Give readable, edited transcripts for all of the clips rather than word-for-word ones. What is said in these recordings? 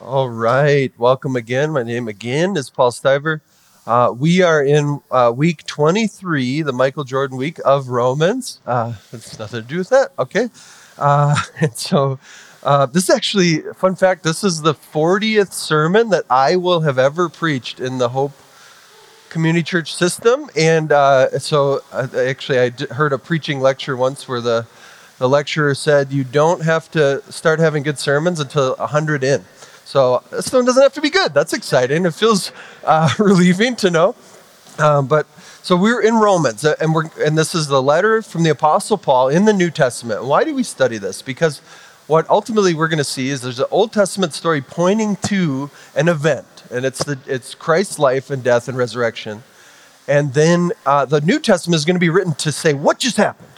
All right. Welcome again. My name again is Paul Stiver. We are in week 23, the Michael Jordan week of Romans. It's nothing to do with that. Okay. And so this is actually, fun fact, this is the 40th sermon that I will have ever preached in the Hope Community Church system. And so I heard a preaching lecture once where the lecturer said, you don't have to start having good sermons until 100 in. So this one doesn't have to be good. That's exciting. It feels relieving to know. So we're in Romans, and this is the letter from the Apostle Paul in the New Testament. Why do we study this? Because what ultimately we're going to see is there's an Old Testament story pointing to an event, and it's Christ's life and death and resurrection. And then the New Testament is going to be written to say, what just happened?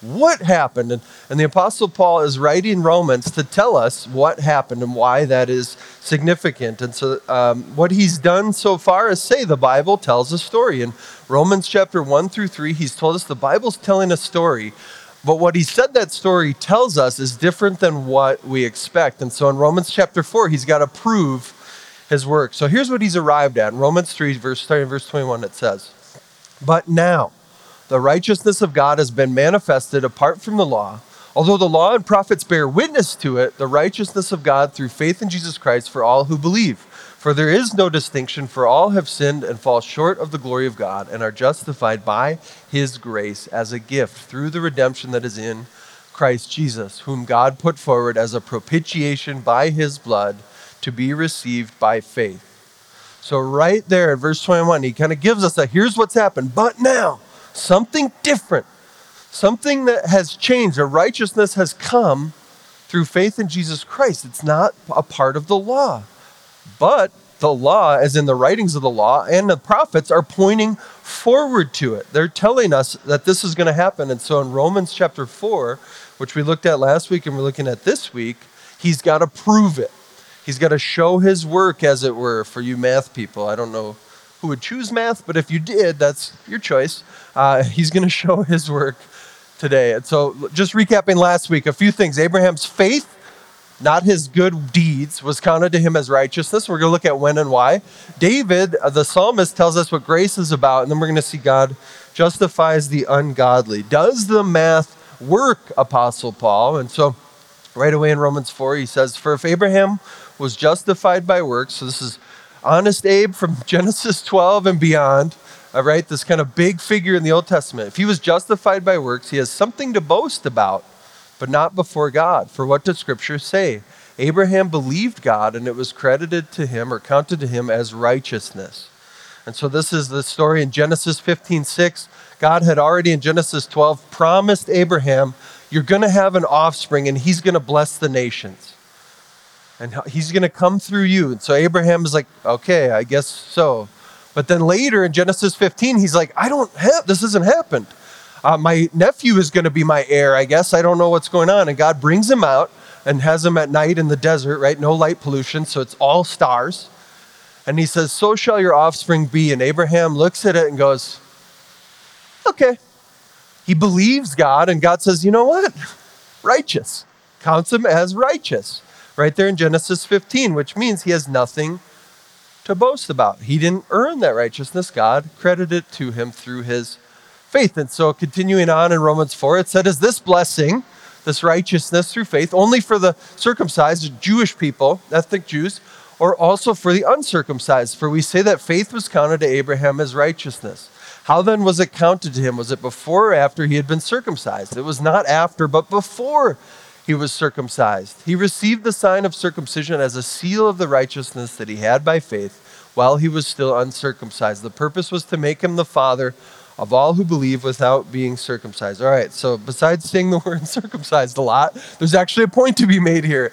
What happened? And the Apostle Paul is writing Romans to tell us what happened and why that is significant. And so what he's done so far is say the Bible tells a story. In Romans chapter 1 through 3, he's told us the Bible's telling a story. But what he said that story tells us is different than what we expect. And so in Romans chapter 4, he's got to prove his work. So here's what he's arrived at. In Romans 3, starting verse 21, it says, "But now, the righteousness of God has been manifested apart from the law. Although the law and prophets bear witness to it, the righteousness of God through faith in Jesus Christ for all who believe. For there is no distinction, for all have sinned and fall short of the glory of God and are justified by his grace as a gift through the redemption that is in Christ Jesus, whom God put forward as a propitiation by his blood to be received by faith." So right there in verse 21, he kind of gives us that here's what's happened, but now. Something different, something that has changed. A righteousness has come through faith in Jesus Christ. It's not a part of the law, but the law, as in the writings of the law and the prophets, are pointing forward to it. They're telling us that this is going to happen. And so in Romans chapter 4, which we looked at last week and we're looking at this week, he's got to prove it. He's got to show his work, as it were, for you math people. I don't know who would choose math, but if you did, that's your choice. He's going to show his work today. And so just recapping last week, a few things. Abraham's faith, not his good deeds, was counted to him as righteousness. We're going to look at when and why. David, the psalmist, tells us what grace is about, and then we're going to see God justifies the ungodly. Does the math work, Apostle Paul? And so right away in Romans 4, he says, "For if Abraham was justified by works," so this is Honest Abe from Genesis 12 and beyond, right? This kind of big figure in the Old Testament. "If he was justified by works, he has something to boast about, but not before God. For what does Scripture say? Abraham believed God, and it was credited to him or counted to him as righteousness." And so this is the story in Genesis 15:6. God had already in Genesis 12 promised Abraham, you're going to have an offspring, and he's going to bless the nations. And he's going to come through you. And so Abraham is like, okay, I guess so. But then later in Genesis 15, he's like, this hasn't happened. My nephew is going to be my heir, I guess. I don't know what's going on. And God brings him out and has him at night in the desert, right? No light pollution, so it's all stars. And he says, "So shall your offspring be." And Abraham looks at it and goes, okay. He believes God, and God says, you know what? Righteous. Counts him as righteous. Right there in Genesis 15, which means he has nothing to boast about. He didn't earn that righteousness. God credited it to him through his faith. And so continuing on in Romans 4, it said, "Is this blessing, this righteousness through faith, only for the circumcised Jewish people, ethnic Jews, or also for the uncircumcised? For we say that faith was counted to Abraham as righteousness. How then was it counted to him? Was it before or after he had been circumcised? It was not after, but before he was circumcised. He received the sign of circumcision as a seal of the righteousness that he had by faith while he was still uncircumcised. The purpose was to make him the father of all who believe without being circumcised." All right, so besides saying the word circumcised a lot, there's actually a point to be made here,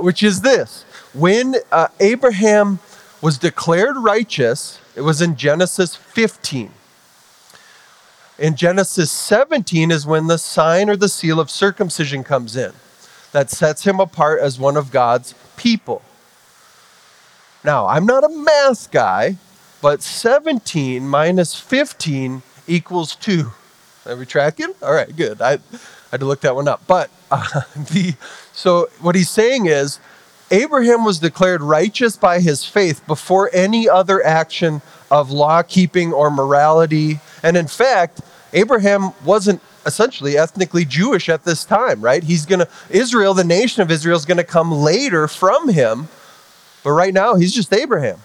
which is this. When Abraham was declared righteous, it was in Genesis 15. In Genesis 17 is when the sign or the seal of circumcision comes in. That sets him apart as one of God's people. Now, I'm not a math guy, but 17 minus 15 equals 2. Are we tracking? All right, good. I had to look that one up. But so what he's saying is Abraham was declared righteous by his faith before any other action of law-keeping or morality. And in fact, Abraham wasn't essentially ethnically Jewish at this time, right? Israel, the nation of Israel, is going to come later from him. But right now, he's just Abraham.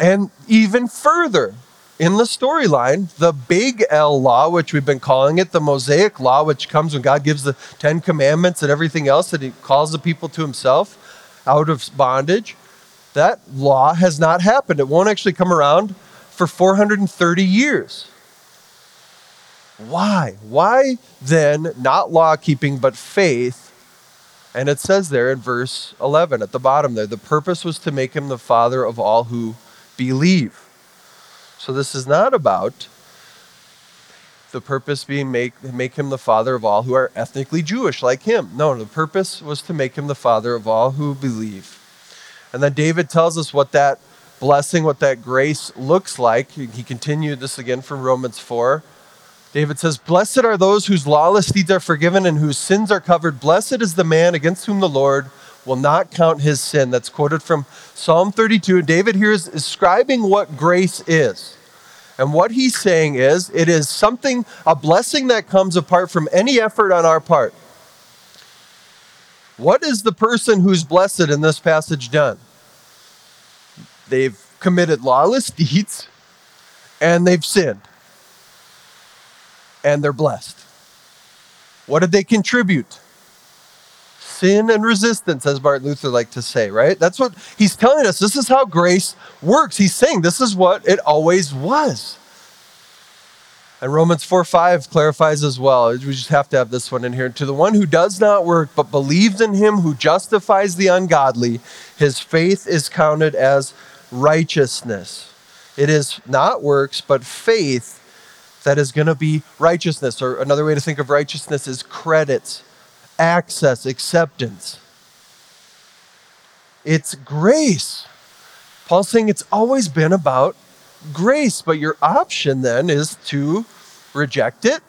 And even further in the storyline, the Big L law, which we've been calling it, the Mosaic law, which comes when God gives the 10 commandments and everything else that he calls the people to himself out of bondage, that law has not happened. It won't actually come around for 430 years. Why? Why then, not law keeping, but faith? And it says there in verse 11 at the bottom there, the purpose was to make him the father of all who believe. So this is not about the purpose being make him the father of all who are ethnically Jewish like him. No, the purpose was to make him the father of all who believe. And then David tells us what that blessing, what that grace looks like. He continued this again from Romans 4. David says, "Blessed are those whose lawless deeds are forgiven and whose sins are covered. Blessed is the man against whom the Lord will not count his sin." That's quoted from Psalm 32. David here is describing what grace is. And what he's saying is, it is something, a blessing that comes apart from any effort on our part. What is the person who's blessed in this passage done? They've committed lawless deeds and they've sinned. And they're blessed. What did they contribute? Sin and resistance, as Martin Luther liked to say, right? That's what he's telling us. This is how grace works. He's saying this is what it always was. And Romans 4:5 clarifies as well. We just have to have this one in here. "To the one who does not work, but believes in him who justifies the ungodly, his faith is counted as righteousness." It is not works, but faith that is going to be righteousness. Or another way to think of righteousness is credits, access, acceptance. It's grace. Paul's saying it's always been about grace, but your option then is to reject it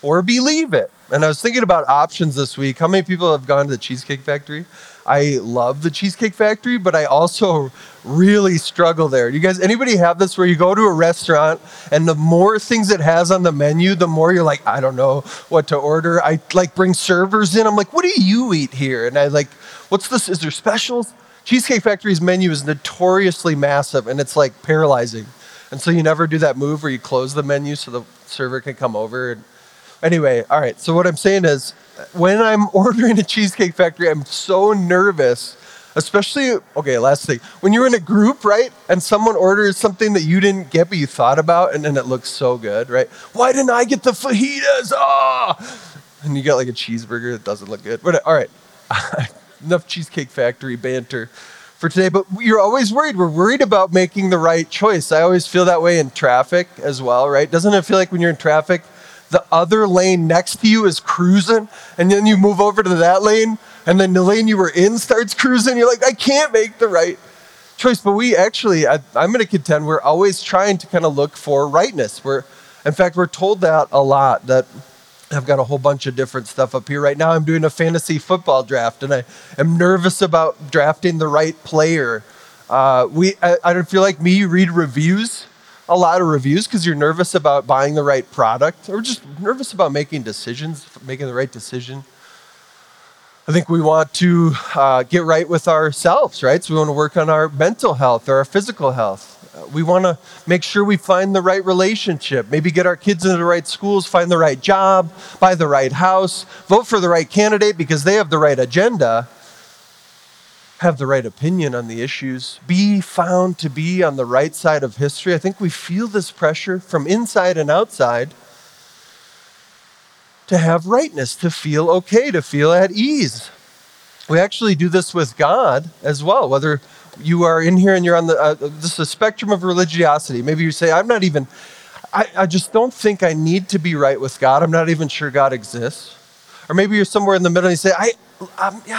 or believe it. And I was thinking about options this week. How many people have gone to the Cheesecake Factory? I love the Cheesecake Factory, but I also really struggle there. You guys, anybody have this where you go to a restaurant and the more things it has on the menu, the more you're like, I don't know what to order. I like bring servers in. I'm like, what do you eat here? And I like, what's this? Is there specials? Cheesecake Factory's menu is notoriously massive and it's like paralyzing. And so you never do that move where you close the menu so the server can come over and anyway, all right, so what I'm saying is when I'm ordering a Cheesecake Factory, I'm so nervous, especially, okay, last thing. When you're in a group, right, and someone orders something that you didn't get but you thought about, and then it looks so good, right? Why didn't I get the fajitas? Oh! And you got like a cheeseburger that doesn't look good. But, all right, enough Cheesecake Factory banter for today, but you're always worried. We're worried about making the right choice. I always feel that way in traffic as well, right? Doesn't it feel like when you're in traffic, the other lane next to you is cruising, and then you move over to that lane, and then the lane you were in starts cruising. You're like, I can't make the right choice. But we actually, I'm going to contend, we're always trying to kind of look for rightness. In fact, we're told that a lot, that I've got a whole bunch of different stuff up here. Right now, I'm doing a fantasy football draft, and I am nervous about drafting the right player. I don't feel like me, you read reviews. A lot of reviews because you're nervous about buying the right product or just nervous about making decisions, making the right decision. I think we want to get right with ourselves, right? So we want to work on our mental health or our physical health. We want to make sure we find the right relationship, maybe get our kids into the right schools, find the right job, buy the right house, vote for the right candidate because they have the right agenda, have the right opinion on the issues, be found to be on the right side of history. I think we feel this pressure from inside and outside to have rightness, to feel okay, to feel at ease. We actually do this with God as well. Whether you are in here and you're on the this is a spectrum of religiosity. Maybe you say, I just don't think I need to be right with God. I'm not even sure God exists. Or maybe you're somewhere in the middle and you say,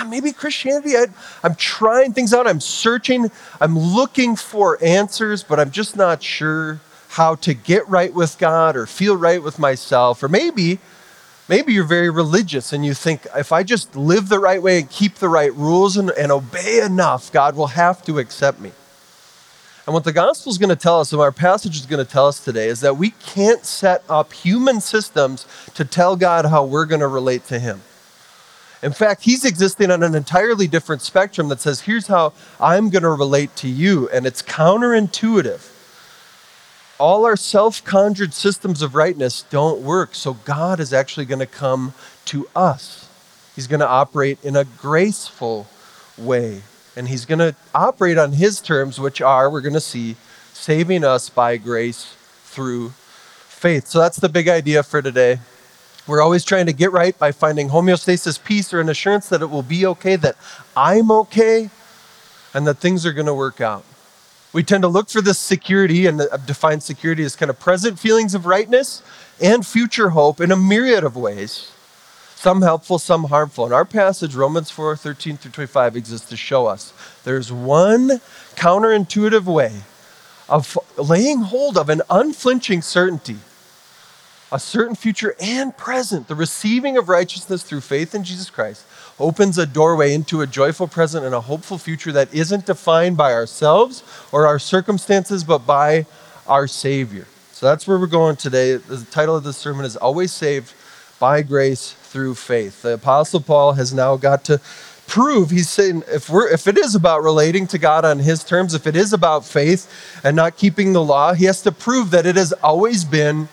maybe Christianity, I'm trying things out, I'm searching, I'm looking for answers, but I'm just not sure how to get right with God or feel right with myself. Or maybe Maybe you're very religious and you think, if I just live the right way and keep the right rules and obey enough, God will have to accept me. And what the gospel is going to tell us, and our passage is going to tell us today, is that we can't set up human systems to tell God how we're going to relate to him. In fact, he's existing on an entirely different spectrum that says, here's how I'm going to relate to you. And it's counterintuitive. All our self-conjured systems of rightness don't work. So God is actually going to come to us. He's going to operate in a graceful way. And he's going to operate on his terms, which are, we're going to see, saving us by grace through faith. So that's the big idea for today. We're always trying to get right by finding homeostasis, peace, or an assurance that it will be okay, that I'm okay, and that things are going to work out. We tend to look for this security, and define security as kind of present feelings of rightness and future hope in a myriad of ways, some helpful, some harmful. In our passage, Romans 4:13 through 25 exists to show us there's one counterintuitive way of laying hold of an unflinching certainty, a certain future and present. The receiving of righteousness through faith in Jesus Christ opens a doorway into a joyful present and a hopeful future that isn't defined by ourselves or our circumstances, but by our Savior. So that's where we're going today. The title of this sermon is Always Saved by Grace Through Faith. The Apostle Paul has now got to prove, he's saying, if it is about relating to God on his terms, if it is about faith and not keeping the law, he has to prove that it has always been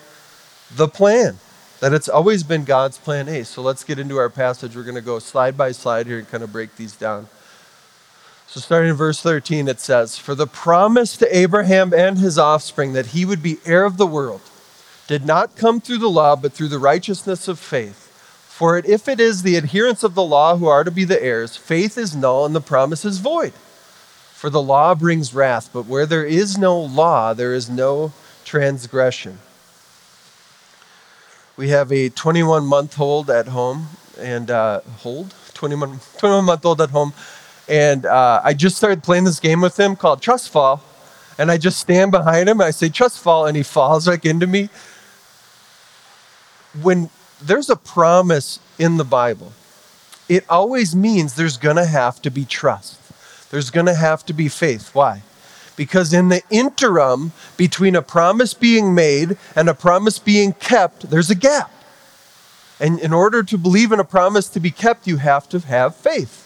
the plan, that it's always been God's plan A. So let's get into our passage. We're going to go slide by slide here and kind of break these down. So starting in verse 13, it says, "For the promise to Abraham and his offspring that he would be heir of the world did not come through the law, but through the righteousness of faith. For if it is the adherents of the law who are to be the heirs, faith is null and the promise is void. For the law brings wrath, but where there is no law, there is no transgression." We have a 21-month-old at home, and 21-month-old at home, and I just started playing this game with him called Trust Fall, and I just stand behind him, and I say, "Trust Fall," and he falls right into me. When there's a promise in the Bible, it always means there's going to have to be trust. There's going to have to be faith. Why? Because in the interim between a promise being made and a promise being kept, there's a gap. And in order to believe in a promise to be kept, you have to have faith.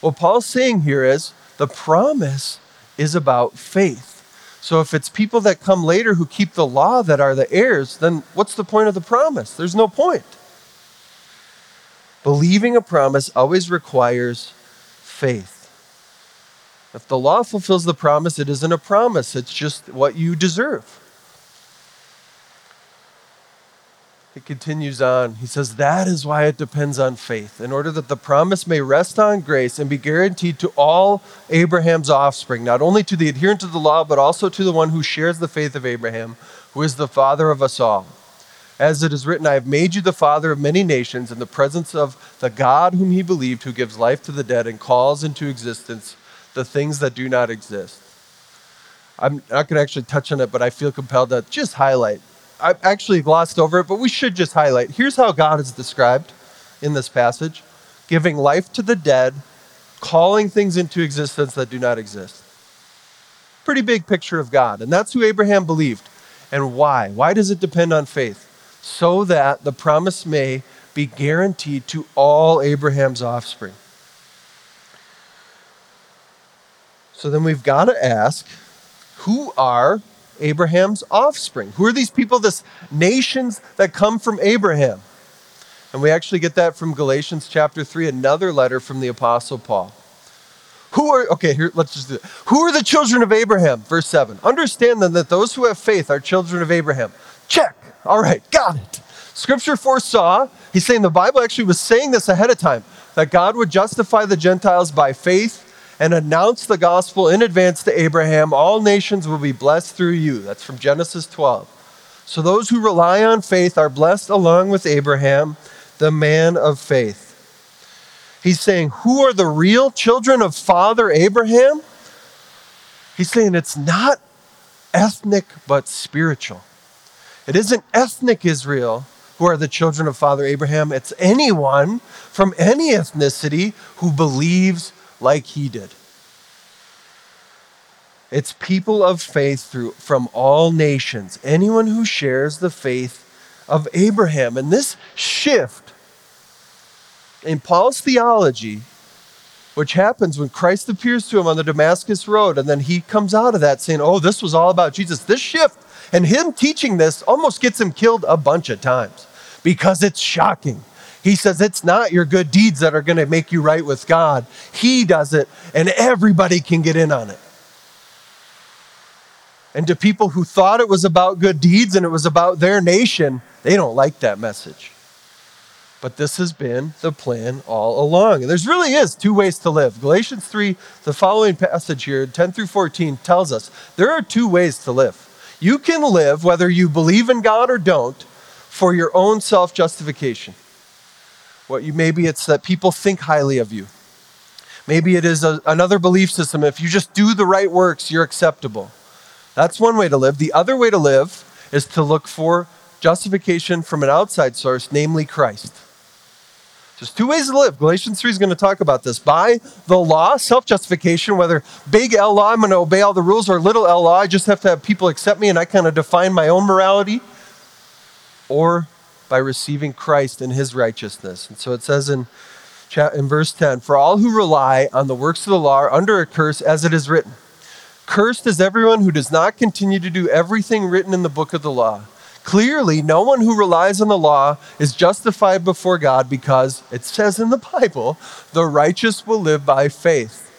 What Paul's saying here is the promise is about faith. So if it's people that come later who keep the law that are the heirs, then what's the point of the promise? There's no point. Believing a promise always requires faith. If the law fulfills the promise, it isn't a promise. It's just what you deserve. It continues on. He says, "That is why it depends on faith, in order that the promise may rest on grace and be guaranteed to all Abraham's offspring, not only to the adherent of the law, but also to the one who shares the faith of Abraham, who is the father of us all. As it is written, I have made you the father of many nations in the presence of the God whom he believed, who gives life to the dead and calls into existence the things that do not exist." I'm not going to actually touch on it, but I feel compelled to just highlight. I've actually glossed over it, but we should just highlight. Here's how God is described in this passage: giving life to the dead, calling things into existence that do not exist. Pretty big picture of God. And that's who Abraham believed. And why? Why does it depend on faith? So that the promise may be guaranteed to all Abraham's offspring. So then we've got to ask, who are Abraham's offspring? Who are these people, this nations that come from Abraham? And we actually get that from Galatians chapter 3, another letter from the Apostle Paul. Who are the children of Abraham? Verse 7. Understand then that those who have faith are children of Abraham. Check. All right, got it. Scripture foresaw, he's saying the Bible actually was saying this ahead of time, that God would justify the Gentiles by faith and announce the gospel in advance to Abraham. All nations will be blessed through you. That's from Genesis 12. So those who rely on faith are blessed along with Abraham, the man of faith. He's saying, who are the real children of Father Abraham? He's saying it's not ethnic, but spiritual. It isn't ethnic Israel who are the children of Father Abraham. It's anyone from any ethnicity who believes like he did. It's people of faith from all nations, anyone who shares the faith of Abraham. And this shift in Paul's theology, which happens when Christ appears to him on the Damascus Road, and then he comes out of that saying, oh, this was all about Jesus. This shift and him teaching this almost gets him killed a bunch of times because it's shocking. He says, it's not your good deeds that are going to make you right with God. He does it, and everybody can get in on it. And to people who thought it was about good deeds and it was about their nation, they don't like that message. But this has been the plan all along. And there really is two ways to live. Galatians 3, the following passage here, 10 through 14, tells us there are two ways to live. You can live, whether you believe in God or don't, for your own self-justification. Maybe it's that people think highly of you. Maybe it is another belief system. If you just do the right works, you're acceptable. That's one way to live. The other way to live is to look for justification from an outside source, namely Christ. There's two ways to live. Galatians 3 is going to talk about this. By the law, self-justification, whether big L law, I'm going to obey all the rules, or little L law, I just have to have people accept me and I kind of define my own morality. Or by receiving Christ and his righteousness. And so it says in verse 10, for all who rely on the works of the law are under a curse, as it is written. Cursed is everyone who does not continue to do everything written in the book of the law. Clearly, no one who relies on the law is justified before God, because it says in the Bible, the righteous will live by faith.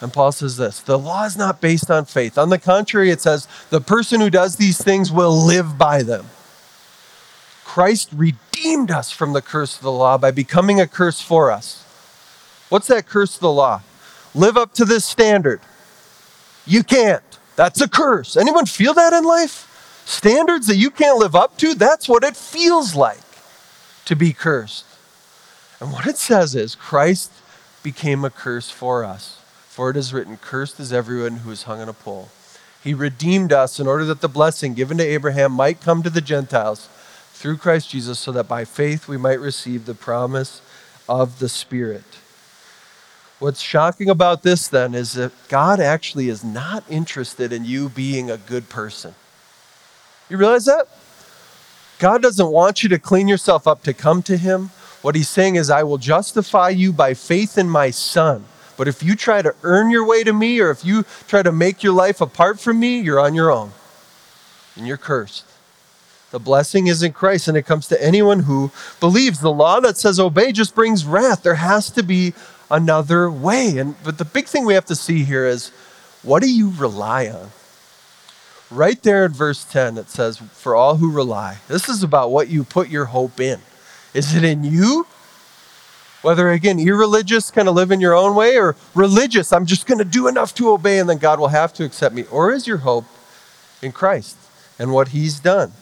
And Paul says this, the law is not based on faith. On the contrary, it says, the person who does these things will live by them. Christ redeemed us from the curse of the law by becoming a curse for us. What's that curse of the law? Live up to this standard. You can't. That's a curse. Anyone feel that in life? Standards that you can't live up to, that's what it feels like to be cursed. And what it says is Christ became a curse for us. For it is written, cursed is everyone who is hung on a pole. He redeemed us in order that the blessing given to Abraham might come to the Gentiles through Christ Jesus, so that by faith we might receive the promise of the Spirit. What's shocking about this then is that God actually is not interested in you being a good person. You realize that? God doesn't want you to clean yourself up to come to him. What he's saying is, I will justify you by faith in my son. But if you try to earn your way to me, or if you try to make your life apart from me, you're on your own and you're cursed. The blessing is in Christ, and it comes to anyone who believes. The law that says obey just brings wrath. There has to be another way. But the big thing we have to see here is, what do you rely on? Right there in verse 10, it says, for all who rely. This is about what you put your hope in. Is it in you? Whether, again, irreligious, kind of live in your own way, or religious, I'm just going to do enough to obey and then God will have to accept me. Or is your hope in Christ and what he's done?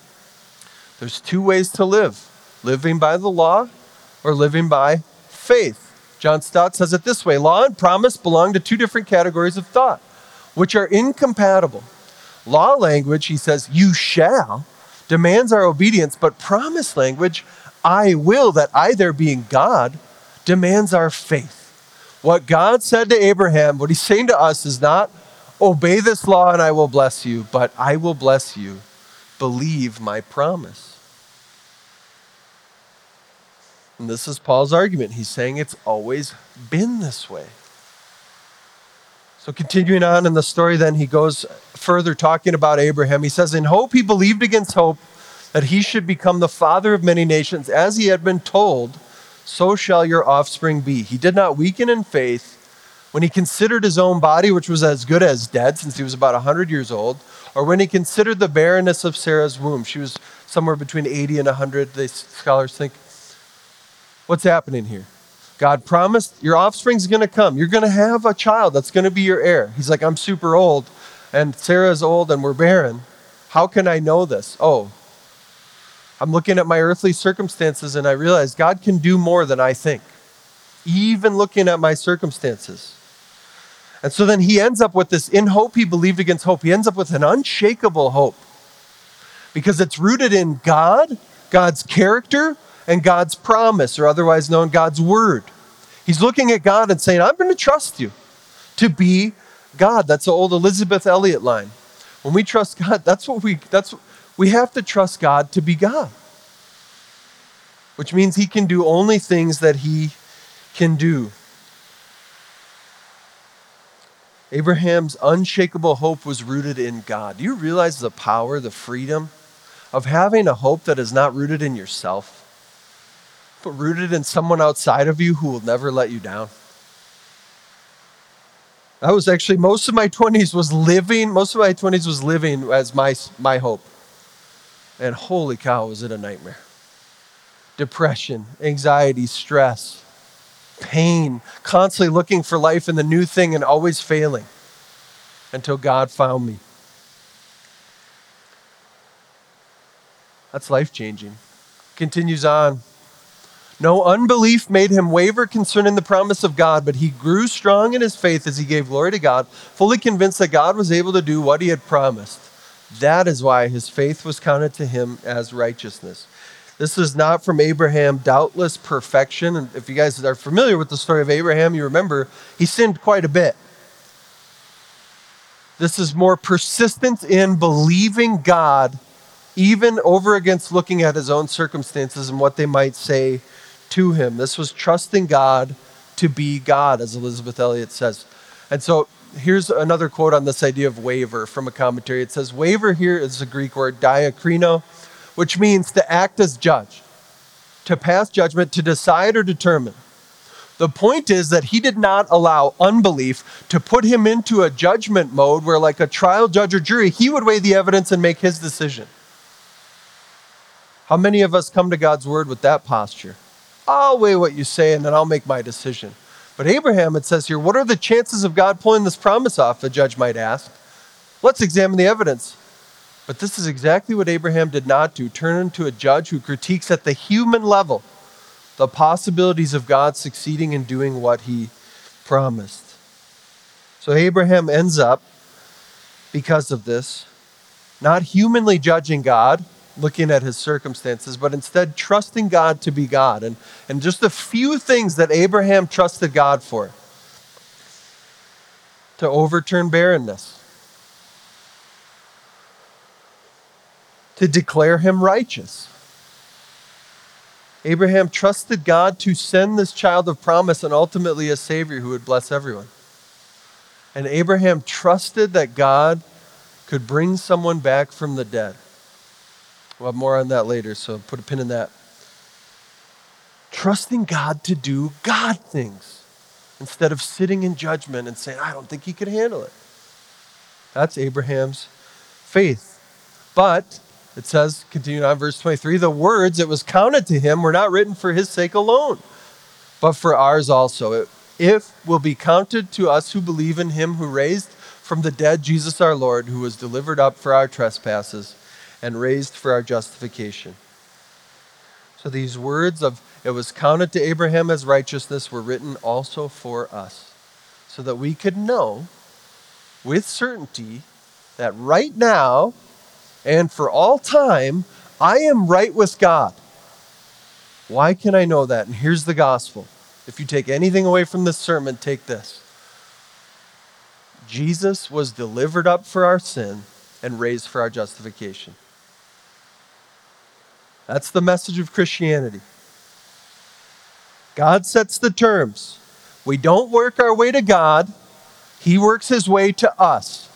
There's two ways to live, living by the law or living by faith. John Stott says it this way, law and promise belong to two different categories of thought, which are incompatible. Law language, he says, you shall, demands our obedience, but promise language, I will, that I, there being God, demands our faith. What God said to Abraham, what he's saying to us is not, obey this law and I will bless you, but I will bless you. Believe my promise. And this is Paul's argument. He's saying it's always been this way. So continuing on in the story, then he goes further talking about Abraham. He says, in hope he believed against hope that he should become the father of many nations, as he had been told, so shall your offspring be. He did not weaken in faith when he considered his own body, which was as good as dead since he was about 100 years old, or when he considered the barrenness of Sarah's womb. She was somewhere between 80 and 100, the scholars think. What's happening here? God promised your offspring's going to come. You're going to have a child that's going to be your heir. He's like, I'm super old and Sarah's old and we're barren. How can I know this? Oh, I'm looking at my earthly circumstances and I realize God can do more than I think, even looking at my circumstances. And so then he ends up with this, in hope he believed against hope. He ends up with an unshakable hope because it's rooted in God God's character and God's promise, or otherwise known God's word. He's looking at God and saying, I'm going to trust you to be God. That's the old Elizabeth Elliot line. When we trust God, we have to trust God to be God, which means he can do only things that he can do. Abraham's unshakable hope was rooted in God. Do you realize the power, the freedom of having a hope that is not rooted in yourself, but rooted in someone outside of you who will never let you down? That was actually, most of my 20s was living as my hope. And holy cow, was it a nightmare. Depression, anxiety, stress, pain, constantly looking for life in the new thing and always failing until God found me. That's life-changing. Continues on. No unbelief made him waver concerning the promise of God, but he grew strong in his faith as he gave glory to God, fully convinced that God was able to do what he had promised. That is why his faith was counted to him as righteousness. This is not from Abraham, doubtless perfection. And if you guys are familiar with the story of Abraham, you remember he sinned quite a bit. This is more persistence in believing God, even over against looking at his own circumstances and what they might say to him. This was trusting God to be God, as Elizabeth Elliot says. And so here's another quote on this idea of waver from a commentary. It says, waver here is the Greek word diakrino, which means to act as judge, to pass judgment, to decide or determine. The point is that he did not allow unbelief to put him into a judgment mode where, like a trial judge or jury, he would weigh the evidence and make his decision. How many of us come to God's word with that posture? I'll weigh what you say and then I'll make my decision. But Abraham, it says here, what are the chances of God pulling this promise off, a judge might ask? Let's examine the evidence. But this is exactly what Abraham did not do, turn into a judge who critiques at the human level the possibilities of God succeeding in doing what he promised. So Abraham ends up, because of this, not humanly judging God, looking at his circumstances, but instead trusting God to be God. And just a few things that Abraham trusted God for: to overturn barrenness, to declare him righteous. Abraham trusted God to send this child of promise and ultimately a savior who would bless everyone. And Abraham trusted that God could bring someone back from the dead. We'll have more on that later, so put a pin in that. Trusting God to do God things instead of sitting in judgment and saying, I don't think he could handle it. That's Abraham's faith. But it says, continuing on verse 23, the words it was counted to him were not written for his sake alone, but for ours also. It will be counted to us who believe in him who raised from the dead Jesus our Lord, who was delivered up for our trespasses and raised for our justification. So these words of it was counted to Abraham as righteousness were written also for us, so that we could know with certainty that right now, and for all time, I am right with God. Why can I know that? And here's the gospel. If you take anything away from this sermon, take this. Jesus was delivered up for our sin and raised for our justification. That's the message of Christianity. God sets the terms. We don't work our way to God. He works his way to us.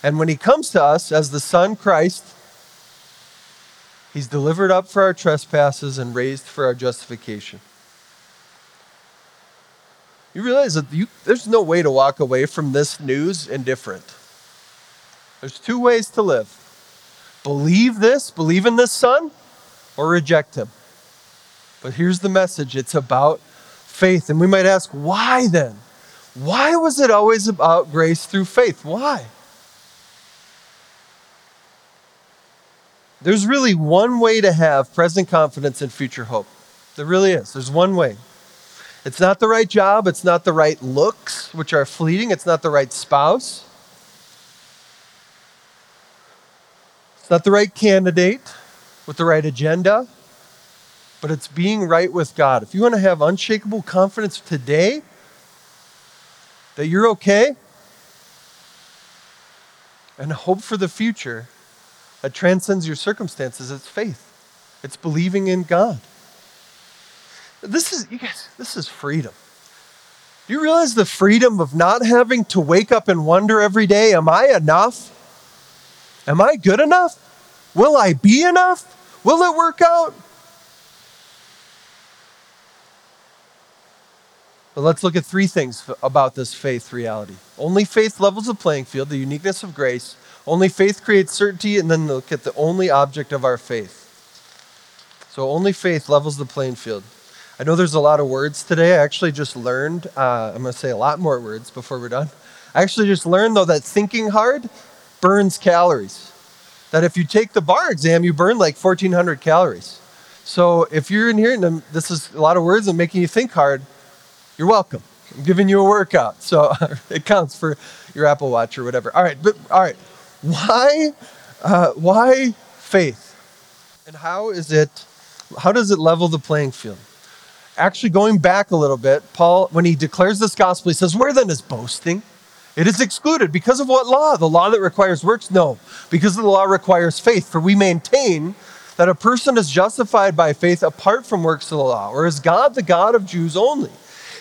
And when he comes to us as the Son, Christ, he's delivered up for our trespasses and raised for our justification. You realize that there's no way to walk away from this news indifferent. There's two ways to live. Believe in this Son, or reject him. But here's the message. It's about faith. And we might ask, why then? Why was it always about grace through faith? Why? There's really one way to have present confidence and future hope. There really is. There's one way. It's not the right job. It's not the right looks, which are fleeting. It's not the right spouse. It's not the right candidate with the right agenda. but it's being right with God. If you want to have unshakable confidence today that you're okay and hope for the future that transcends your circumstances, it's faith. It's believing in God. This is freedom. Do you realize the freedom of not having to wake up and wonder every day, am I enough? Am I good enough? Will I be enough? Will it work out? But let's look at three things about this faith reality. Only faith levels the playing field, the uniqueness of grace. Only faith creates certainty, and then look at the only object of our faith. So only faith levels the playing field. I know there's a lot of words today. I actually just learned, I'm going to say a lot more words before we're done. I actually just learned, though, that thinking hard burns calories. That if you take the bar exam, you burn like 1,400 calories. So if you're in here and this is a lot of words and making you think hard, you're welcome. I'm giving you a workout, so it counts for your Apple Watch or whatever. All right. Why faith? And how does it level the playing field? Actually, going back a little bit, Paul, when he declares this gospel, he says, where then is boasting? It is excluded. Because of what law? The law that requires works? No. Because the law requires faith. For we maintain that a person is justified by faith apart from works of the law. Or is God the God of Jews only?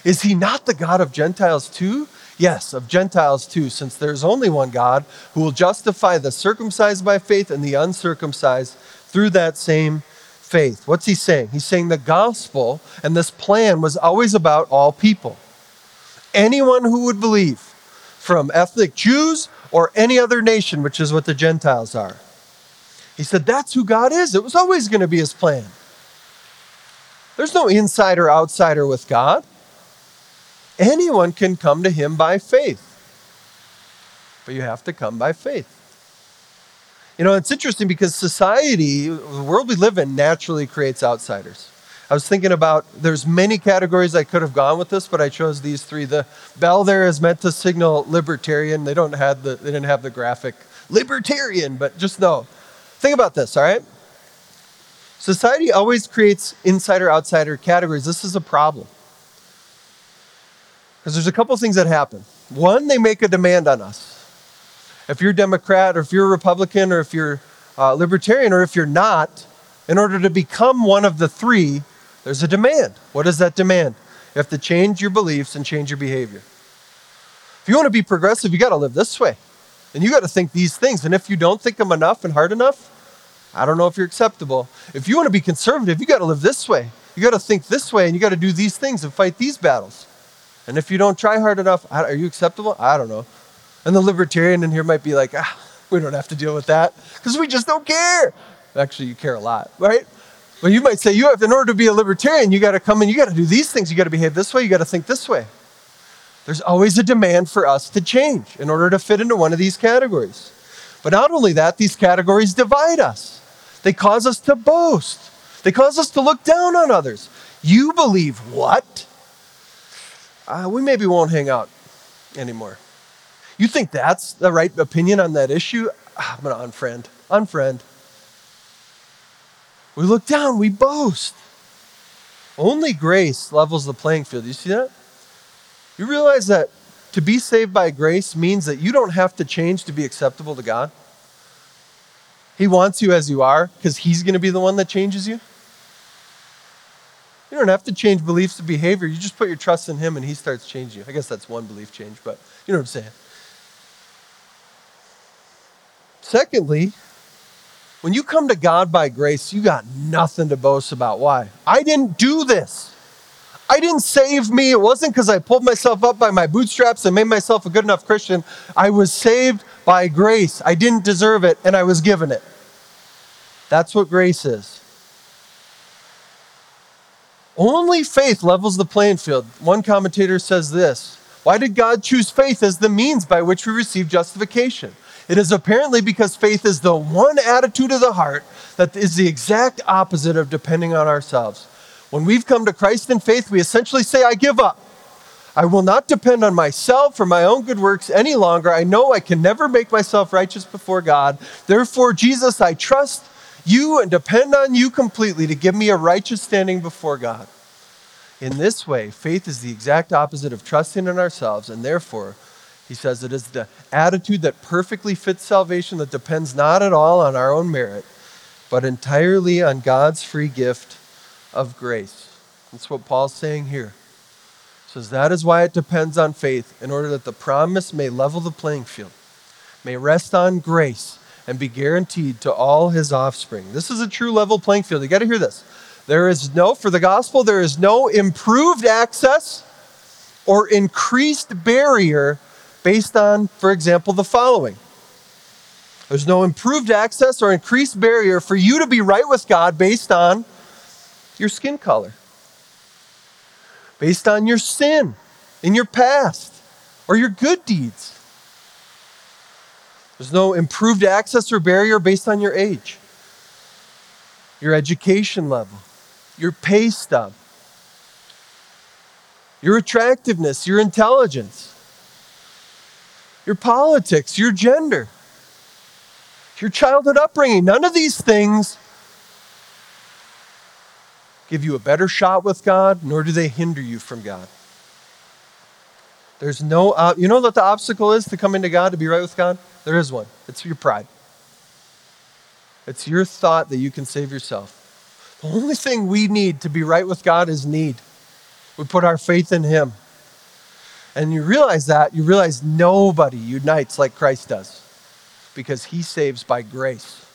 Is he not the God of Gentiles too? Yes, of Gentiles too, since there's only one God who will justify the circumcised by faith and the uncircumcised through that same faith. What's he saying? He's saying the gospel and this plan was always about all people. Anyone who would believe, from ethnic Jews or any other nation, which is what the Gentiles are. He said, that's who God is. It was always going to be his plan. There's no insider, outsider with God. Anyone can come to him by faith. But you have to come by faith. You know, it's interesting because society, the world we live in, naturally creates outsiders. I was thinking about, there's many categories I could have gone with this, but I chose these three. The bell there is meant to signal libertarian. They didn't have the graphic libertarian, but just know. Think about this, all right? Society always creates insider-outsider categories. This is a problem. Because there's a couple things that happen. One, they make a demand on us. If you're Democrat or if you're Republican or if you're Libertarian or if you're not, in order to become one of the three, there's a demand. What is that demand? You have to change your beliefs and change your behavior. If you want to be progressive, you got to live this way. And you got to think these things. And if you don't think them enough and hard enough, I don't know if you're acceptable. If you want to be conservative, you got to live this way. You got to think this way and you got to do these things and fight these battles. And if you don't try hard enough, are you acceptable? I don't know. And the libertarian in here might be like, we don't have to deal with that because we just don't care. Actually, you care a lot, right? Well, you might say, in order to be a libertarian, you got to come and you got to do these things. You got to behave this way. You got to think this way. There's always a demand for us to change in order to fit into one of these categories. But not only that, these categories divide us. They cause us to boast. They cause us to look down on others. You believe what? We maybe won't hang out anymore. You think that's the right opinion on that issue? I'm going to unfriend. We look down, we boast. Only grace levels the playing field. You see that? You realize that to be saved by grace means that you don't have to change to be acceptable to God. He wants you as you are because he's going to be the one that changes you. You don't have to change beliefs to behavior. You just put your trust in him and he starts changing you. I guess that's one belief change, but you know what I'm saying. Secondly, when you come to God by grace, you got nothing to boast about. Why? I didn't do this. I didn't save me. It wasn't because I pulled myself up by my bootstraps and made myself a good enough Christian. I was saved by grace. I didn't deserve it and I was given it. That's what grace is. Only faith levels the playing field. One commentator says this, why did God choose faith as the means by which we receive justification? It is apparently because faith is the one attitude of the heart that is the exact opposite of depending on ourselves. When we've come to Christ in faith, we essentially say, I give up. I will not depend on myself or my own good works any longer. I know I can never make myself righteous before God. Therefore, Jesus, I trust you and depend on you completely to give me a righteous standing before God. In this way, faith is the exact opposite of trusting in ourselves, and therefore, he says, it is the attitude that perfectly fits salvation that depends not at all on our own merit, but entirely on God's free gift of grace. That's what Paul's saying here. He says, that is why it depends on faith, in order that the promise may level the playing field, may rest on grace, and be guaranteed to all his offspring. This is a true level playing field. You got to hear this. For the gospel, there is no improved access or increased barrier based on, for example, the following. There's no improved access or increased barrier for you to be right with God based on your skin color, based on your sin in your past or your good deeds. There's no improved access or barrier based on your age, your education level, your pay stub, your attractiveness, your intelligence, your politics, your gender, your childhood upbringing. None of these things give you a better shot with God, nor do they hinder you from God. There's no, you know what the obstacle is to coming to God, to be right with God? There is one. It's your pride. It's your thought that you can save yourself. The only thing we need to be right with God is need. We put our faith in Him. And you realize that, you realize nobody unites like Christ does, because He saves by grace.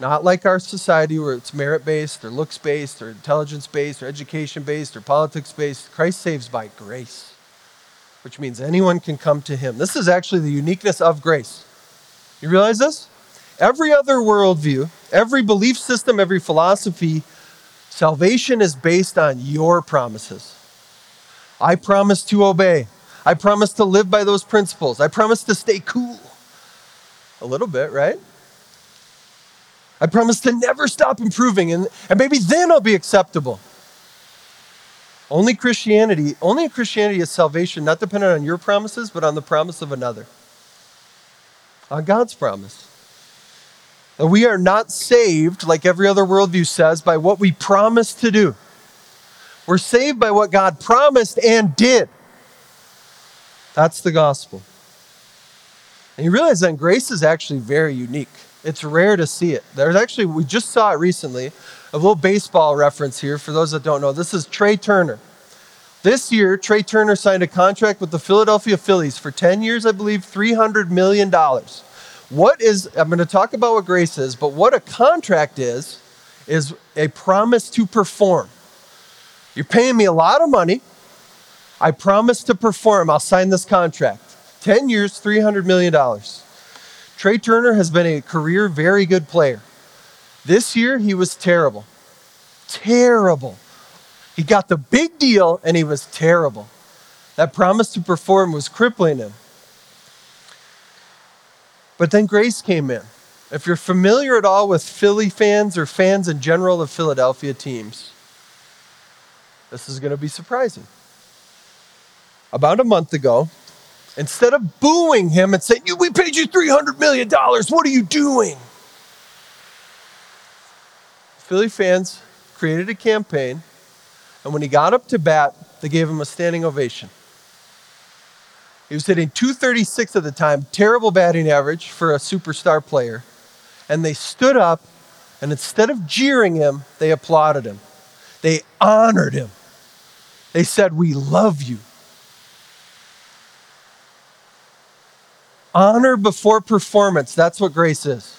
Not like our society where it's merit-based or looks-based or intelligence-based or education-based or politics-based. Christ saves by grace, which means anyone can come to Him. This is actually the uniqueness of grace. You realize this? Every other worldview, every belief system, every philosophy, salvation is based on your promises. I promise to obey. I promise to live by those principles. I promise to stay cool. A little bit, right? I promise to never stop improving, and maybe then I'll be acceptable. Only Christianity is salvation, not dependent on your promises, but on the promise of another, on God's promise. And we are not saved, like every other worldview says, by what we promise to do. We're saved by what God promised and did. That's the gospel. And you realize that grace is actually very unique. It's rare to see it. There's actually, we just saw it recently. A little baseball reference here for those that don't know. This is Trey Turner. This year, Trey Turner signed a contract with the Philadelphia Phillies for 10 years, I believe, $300 million. I'm going to talk about what grace is, but what a contract is a promise to perform. You're paying me a lot of money. I promise to perform. I'll sign this contract. 10 years, $300 million. Trey Turner has been a career very good player. This year, he was terrible. Terrible. He got the big deal, and he was terrible. That promise to perform was crippling him. But then grace came in. If you're familiar at all with Philly fans or fans in general of Philadelphia teams, this is going to be surprising. About a month ago, instead of booing him and saying, "We paid you $300 million, what are you doing?" Philly fans created a campaign, and when he got up to bat, they gave him a standing ovation. He was hitting .236 at the time, terrible batting average for a superstar player, and they stood up, and instead of jeering him, they applauded him. They honored him. They said, "We love you." Honor before performance, that's what grace is.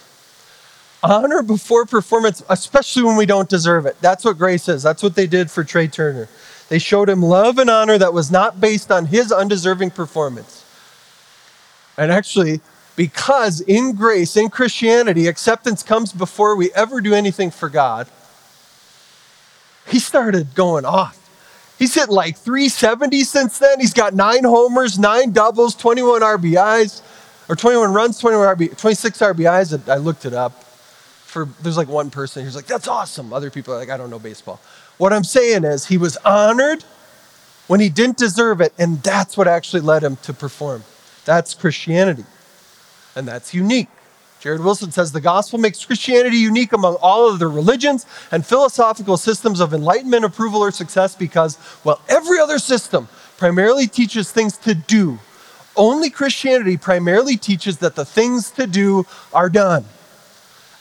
Honor before performance, especially when we don't deserve it. That's what grace is. That's what they did for Trey Turner. They showed him love and honor that was not based on his undeserving performance. And actually, because in grace, in Christianity, acceptance comes before we ever do anything for God, he started going off. He's hit like 370 since then. He's got 9 homers, 9 doubles, 21 RBIs, or 21 runs, 26 RBIs. I looked it up. There's like one person who's like, "That's awesome." Other people are like, "I don't know baseball." What I'm saying is he was honored when he didn't deserve it, and that's what actually led him to perform. That's Christianity, and that's unique. Jared Wilson says, the gospel makes Christianity unique among all other religions and philosophical systems of enlightenment, approval, or success because, well, every other system primarily teaches things to do. Only Christianity primarily teaches that the things to do are done.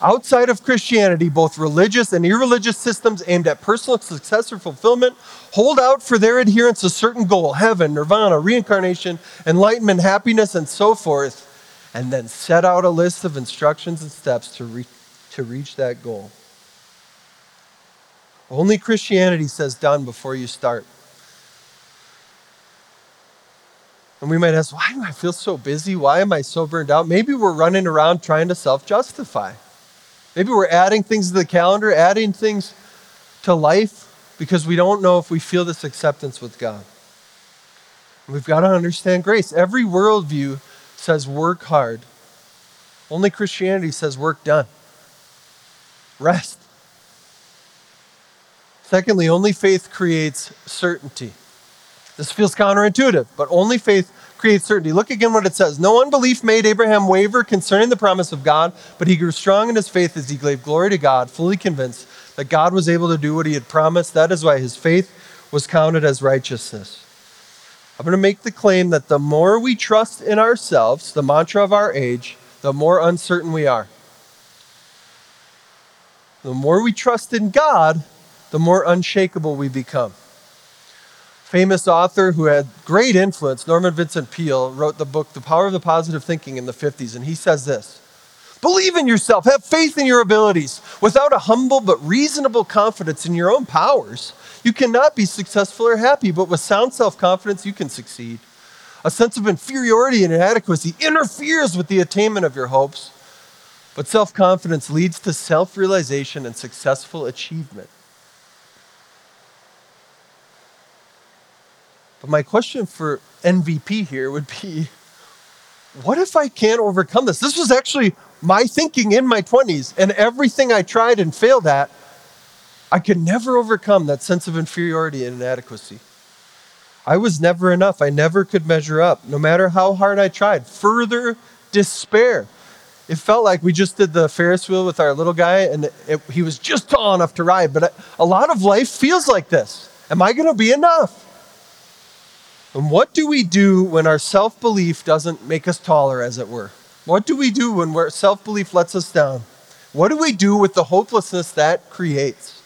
Outside of Christianity, both religious and irreligious systems aimed at personal success or fulfillment hold out for their adherents a certain goal, heaven, nirvana, reincarnation, enlightenment, happiness, and so forth, and then set out a list of instructions and steps to reach that goal. Only Christianity says done before you start. And we might ask, why do I feel so busy? Why am I so burned out? Maybe we're running around trying to self-justify. Maybe we're adding things to the calendar, adding things to life because we don't know if we feel this acceptance with God. And we've got to understand grace. Every worldview says work hard. Only Christianity says work done. Rest. Secondly, only faith creates certainty. This feels counterintuitive, but only faith creates certainty. Look again what it says. No unbelief made Abraham waver concerning the promise of God, but he grew strong in his faith as he gave glory to God, fully convinced that God was able to do what he had promised. That is why his faith was counted as righteousness. I'm going to make the claim that the more we trust in ourselves, the mantra of our age, the more uncertain we are. The more we trust in God, the more unshakable we become. Famous author who had great influence, Norman Vincent Peale, wrote the book, The Power of the Positive Thinking in the 50s, and he says this, believe in yourself, have faith in your abilities. Without a humble but reasonable confidence in your own powers, you cannot be successful or happy, but with sound self-confidence, you can succeed. A sense of inferiority and inadequacy interferes with the attainment of your hopes, but self-confidence leads to self-realization and successful achievement. But my question for MVP here would be, what if I can't overcome this? This was actually my thinking in my 20s, and everything I tried and failed at, I could never overcome that sense of inferiority and inadequacy. I was never enough. I never could measure up, no matter how hard I tried. Further despair. It felt like we just did the Ferris wheel with our little guy, and he was just tall enough to ride. But a lot of life feels like this. Am I going to be enough? And what do we do when our self-belief doesn't make us taller, as it were? What do we do when our self-belief lets us down? What do we do with the hopelessness that creates?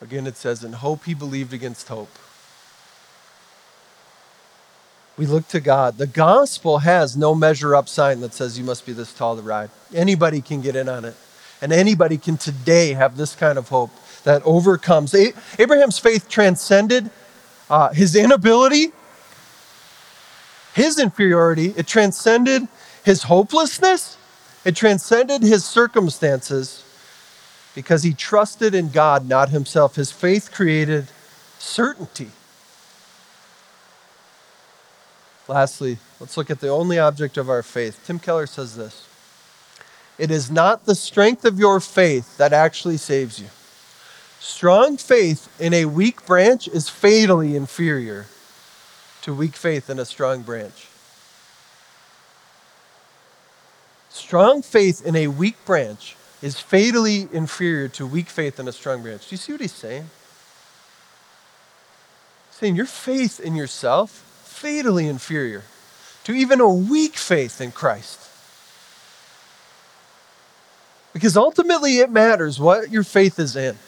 Again, it says, in hope he believed against hope. We look to God. The gospel has no measure-up sign that says you must be this tall to ride. Anybody can get in on it. And anybody can today have this kind of hope that overcomes. Abraham's faith transcended his inability, his inferiority. It transcended his hopelessness. It transcended his circumstances because he trusted in God, not himself. His faith created certainty. Lastly, let's look at the only object of our faith. Tim Keller says this. It is not the strength of your faith that actually saves you. Strong faith in a weak branch is fatally inferior to weak faith in a strong branch. Strong faith in a weak branch is fatally inferior to weak faith in a strong branch. Do you see what he's saying? He's saying your faith in yourself, fatally inferior to even a weak faith in Christ. Because ultimately it matters what your faith is in.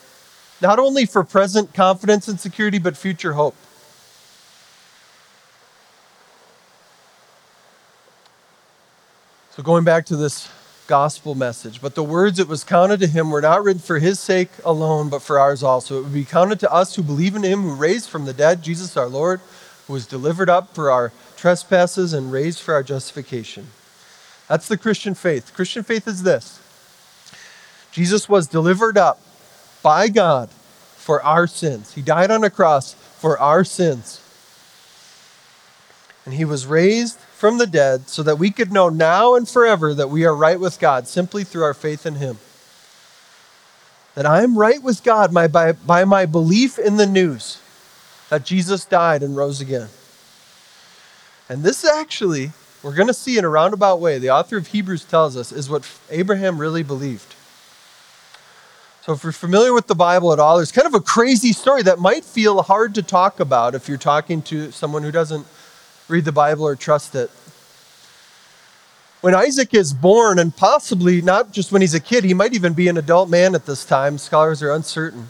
Not only for present confidence and security, but future hope. So going back to this gospel message, but the words it was counted to him were not written for his sake alone, but for ours also. It would be counted to us who believe in him, who raised from the dead, Jesus our Lord, who was delivered up for our trespasses and raised for our justification. That's the Christian faith. Christian faith is this. Jesus was delivered up by God for our sins. He died on a cross for our sins. And he was raised from the dead so that we could know now and forever that we are right with God simply through our faith in him. That I'm right with God by my belief in the news that Jesus died and rose again. And this actually, we're going to see in a roundabout way, the author of Hebrews tells us, is what Abraham really believed. So if you're familiar with the Bible at all, there's kind of a crazy story that might feel hard to talk about if you're talking to someone who doesn't read the Bible or trust it. When Isaac is born, and possibly not just when he's a kid, he might even be an adult man at this time. Scholars are uncertain.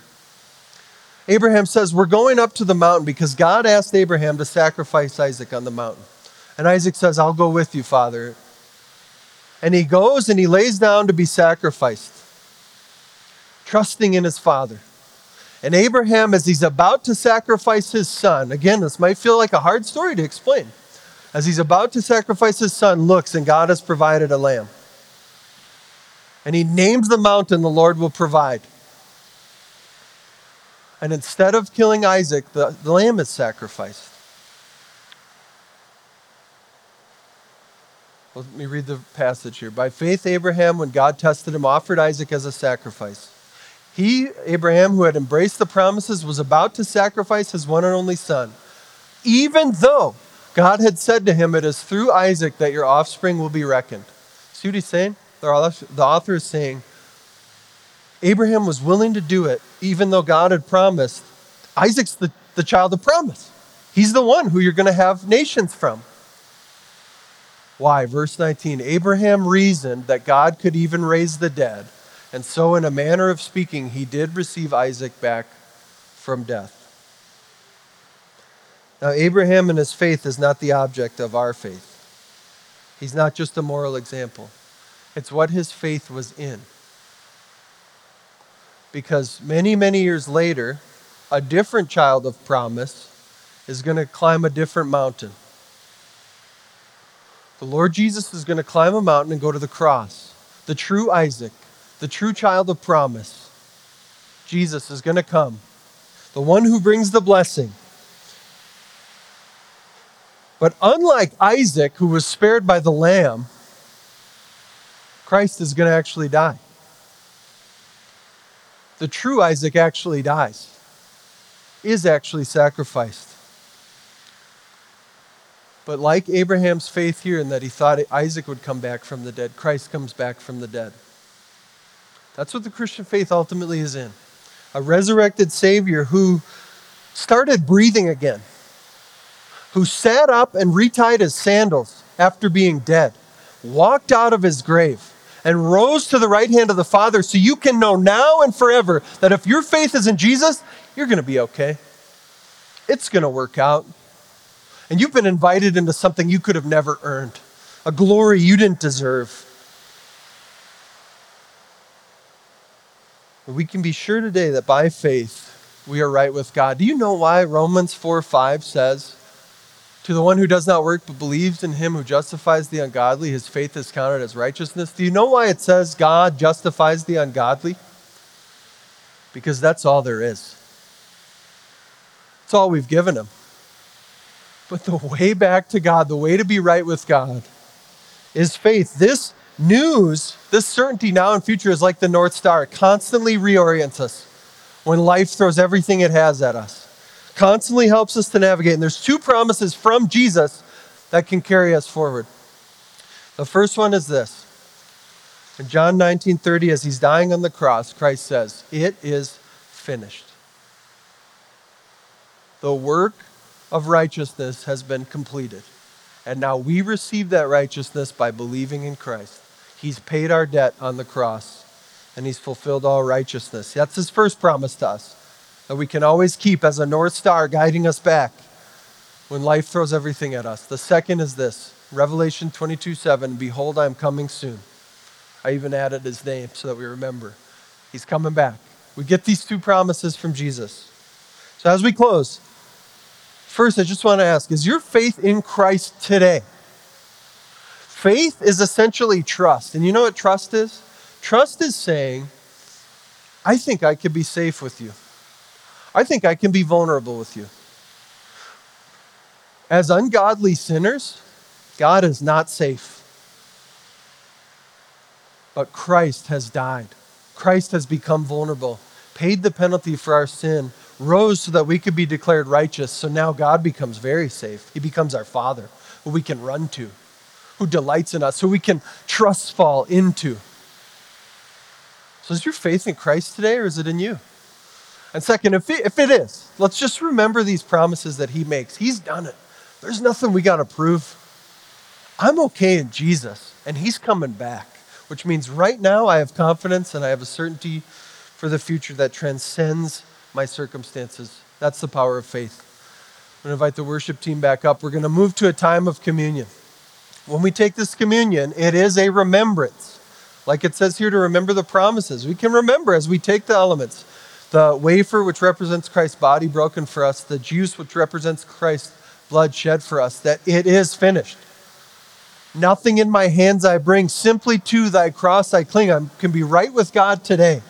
Abraham says, we're going up to the mountain because God asked Abraham to sacrifice Isaac on the mountain. And Isaac says, I'll go with you, Father. And he goes and he lays down to be sacrificed, trusting in his father. And Abraham, as he's about to sacrifice his son, again, this might feel like a hard story to explain. As he's about to sacrifice his son, looks, and God has provided a lamb. And he names the mountain, the Lord will provide. And instead of killing Isaac, the lamb is sacrificed. Let me read the passage here. By faith, Abraham, when God tested him, offered Isaac as a sacrifice. He, Abraham, who had embraced the promises, was about to sacrifice his one and only son, even though God had said to him, it is through Isaac that your offspring will be reckoned. See what he's saying? The author is saying, Abraham was willing to do it, even though God had promised. Isaac's the child of promise. He's the one who you're going to have nations from. Why? Verse 19, Abraham reasoned that God could even raise the dead. And so in a manner of speaking, he did receive Isaac back from death. Now, Abraham and his faith is not the object of our faith. He's not just a moral example. It's what his faith was in. Because many, many years later, a different child of promise is going to climb a different mountain. The Lord Jesus is going to climb a mountain and go to the cross. The true Isaac, the true child of promise, Jesus is going to come. The one who brings the blessing. But unlike Isaac, who was spared by the lamb, Christ is going to actually die. The true Isaac actually dies, is actually sacrificed. But like Abraham's faith here in that he thought Isaac would come back from the dead, Christ comes back from the dead. That's what the Christian faith ultimately is in. A resurrected Savior who started breathing again, who sat up and retied his sandals after being dead, walked out of his grave, and rose to the right hand of the Father, so you can know now and forever that if your faith is in Jesus, you're going to be okay. It's going to work out. And you've been invited into something you could have never earned, a glory you didn't deserve. We can be sure today that by faith, we are right with God. Do you know why Romans 4:5 says, to the one who does not work but believes in him who justifies the ungodly, his faith is counted as righteousness? Do you know why it says God justifies the ungodly? Because that's all there is. It's all we've given him. But the way back to God, the way to be right with God, is faith. This news, this certainty now and future is like the North Star. It constantly reorients us when life throws everything it has at us. Constantly helps us to navigate. And there's two promises from Jesus that can carry us forward. The first one is this. In John 19:30, as he's dying on the cross, Christ says, it is finished. The work of righteousness has been completed. And now we receive that righteousness by believing in Christ. He's paid our debt on the cross, and he's fulfilled all righteousness. That's his first promise to us, that we can always keep as a North Star guiding us back when life throws everything at us. The second is this, Revelation 22:7, behold, I am coming soon. I even added his name so that we remember. He's coming back. We get these two promises from Jesus. So as we close, first I just want to ask, is your faith in Christ today? Faith is essentially trust. And you know what trust is? Trust is saying, I think I could be safe with you. I think I can be vulnerable with you. As ungodly sinners, God is not safe. But Christ has died. Christ has become vulnerable, paid the penalty for our sin, rose so that we could be declared righteous. So now God becomes very safe. He becomes our Father, who we can run to, who delights in us, who we can trust fall into. So is your faith in Christ today, or is it in you? And second, if it is, let's just remember these promises that he makes. He's done it. There's nothing we got to prove. I'm okay in Jesus, and he's coming back, which means right now I have confidence and I have a certainty for the future that transcends my circumstances. That's the power of faith. I'm going to invite the worship team back up. We're going to move to a time of communion. When we take this communion, it is a remembrance. Like it says here, to remember the promises. We can remember as we take the elements. The wafer, which represents Christ's body broken for us, the juice, which represents Christ's blood shed for us, that it is finished. Nothing in my hands I bring, simply to thy cross I cling. I can be right with God today,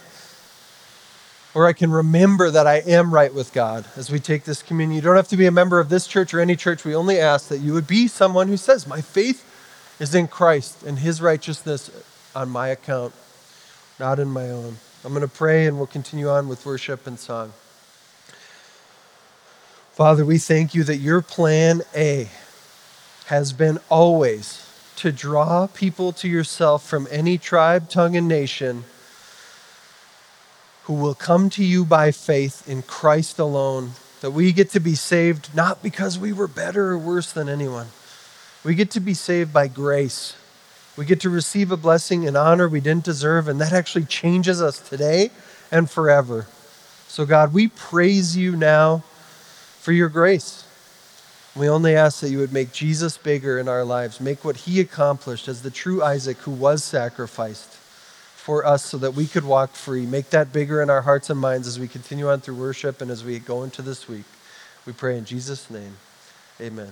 or I can remember that I am right with God as we take this communion. You don't have to be a member of this church or any church. We only ask that you would be someone who says, my faith is in Christ and his righteousness on my account, not in my own. I'm going to pray and we'll continue on with worship and song. Father, we thank you that your plan A has been always to draw people to yourself from any tribe, tongue, and nation who will come to you by faith in Christ alone, that we get to be saved not because we were better or worse than anyone. We get to be saved by grace. We get to receive a blessing and honor we didn't deserve, and that actually changes us today and forever. So God, we praise you now for your grace. We only ask that you would make Jesus bigger in our lives, make what he accomplished as the true Isaac who was sacrificed for us so that we could walk free. Make that bigger in our hearts and minds as we continue on through worship and as we go into this week. We pray in Jesus' name, amen.